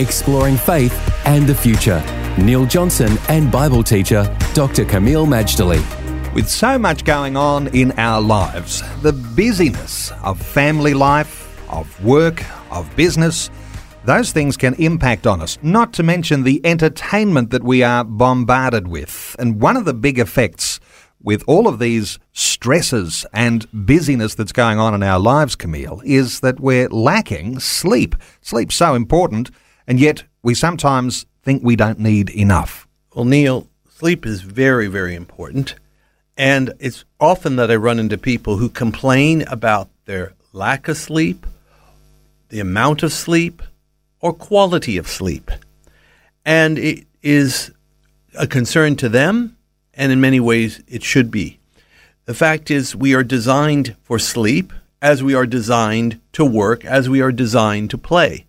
Exploring faith and the future. Neil Johnson and Bible teacher Dr. Camille Magdalene. With so much going on in our lives, the busyness of family life, of work, of business, those things can impact on us, not to mention the entertainment that we are bombarded with. And one of the big effects with all of these stresses and busyness that's going on in our lives, Camille, is that we're lacking sleep. Sleep's so important. And yet we sometimes think we don't need enough. Well, Neil, sleep is very, very important. And it's often that I run into people who complain about their lack of sleep, the amount of sleep, or quality of sleep. And it is a concern to them, and in many ways it should be. The fact is we are designed for sleep as we are designed to work, as we are designed to play.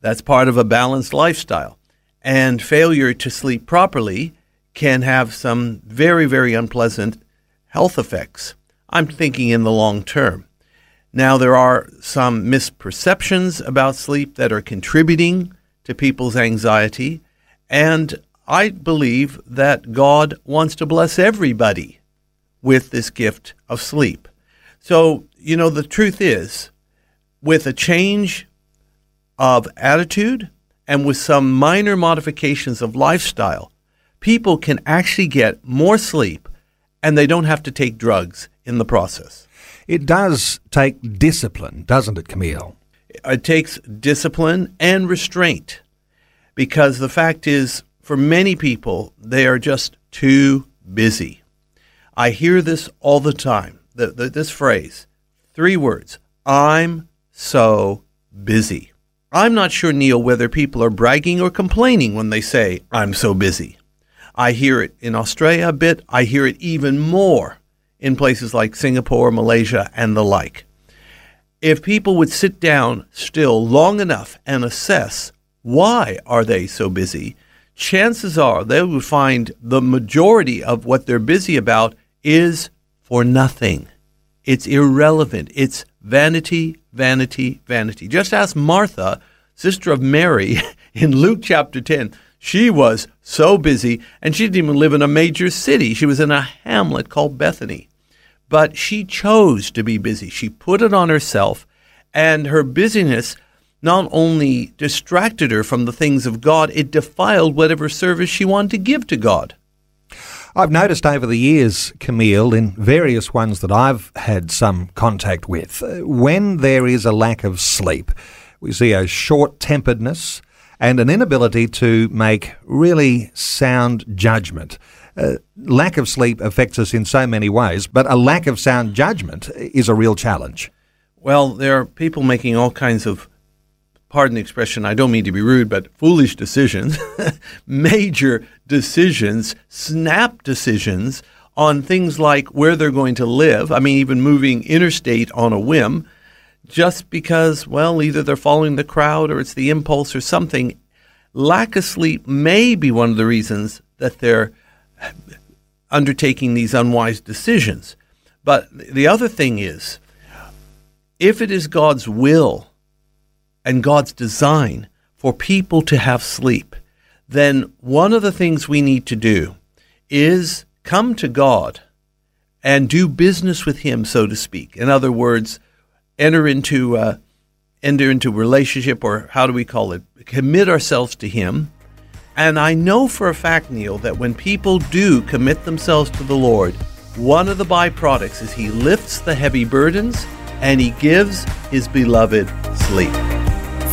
That's part of a balanced lifestyle. And failure to sleep properly can have some very, very unpleasant health effects. I'm thinking in the long term. Now, there are some misperceptions about sleep that are contributing to people's anxiety. And I believe that God wants to bless everybody with this gift of sleep. So, you know, the truth is, with a change of attitude and with some minor modifications of lifestyle, people can actually get more sleep and they don't have to take drugs in the process. It does take discipline, doesn't it, Camille? It takes discipline and restraint, because the fact is, for many people, they are just too busy. I hear this all the time, this phrase, three words, I'm so busy. I'm not sure, Neil, whether people are bragging or complaining when they say, I'm so busy. I hear it in Australia a bit. I hear it even more in places like Singapore, Malaysia, and the like. If people would sit down still long enough and assess why are they so busy, chances are they would find the majority of what they're busy about is for nothing. It's irrelevant. It's vanity, vanity, vanity. Just ask Martha, sister of Mary, in Luke chapter 10. She was so busy, and she didn't even live in a major city. She was in a hamlet called Bethany. But she chose to be busy. She put it on herself, and her busyness not only distracted her from the things of God, it defiled whatever service she wanted to give to God. I've noticed over the years, Camille, in various ones that I've had some contact with, when there is a lack of sleep, we see a short-temperedness and an inability to make really sound judgment. Lack of sleep affects us in so many ways, but a lack of sound judgment is a real challenge. Well, there are people making all kinds of, pardon the expression, I don't mean to be rude, but foolish decisions, major decisions, snap decisions on things like where they're going to live. I mean, even moving interstate on a whim just because, well, either they're following the crowd or it's the impulse or something. Lack of sleep may be one of the reasons that they're undertaking these unwise decisions. But the other thing is, if it is God's will and God's design for people to have sleep, then one of the things we need to do is come to God and do business with Him, so to speak. In other words, enter into relationship, or how do we call it? Commit ourselves to Him. And I know for a fact, Neil, that when people do commit themselves to the Lord, one of the byproducts is He lifts the heavy burdens and He gives His beloved sleep.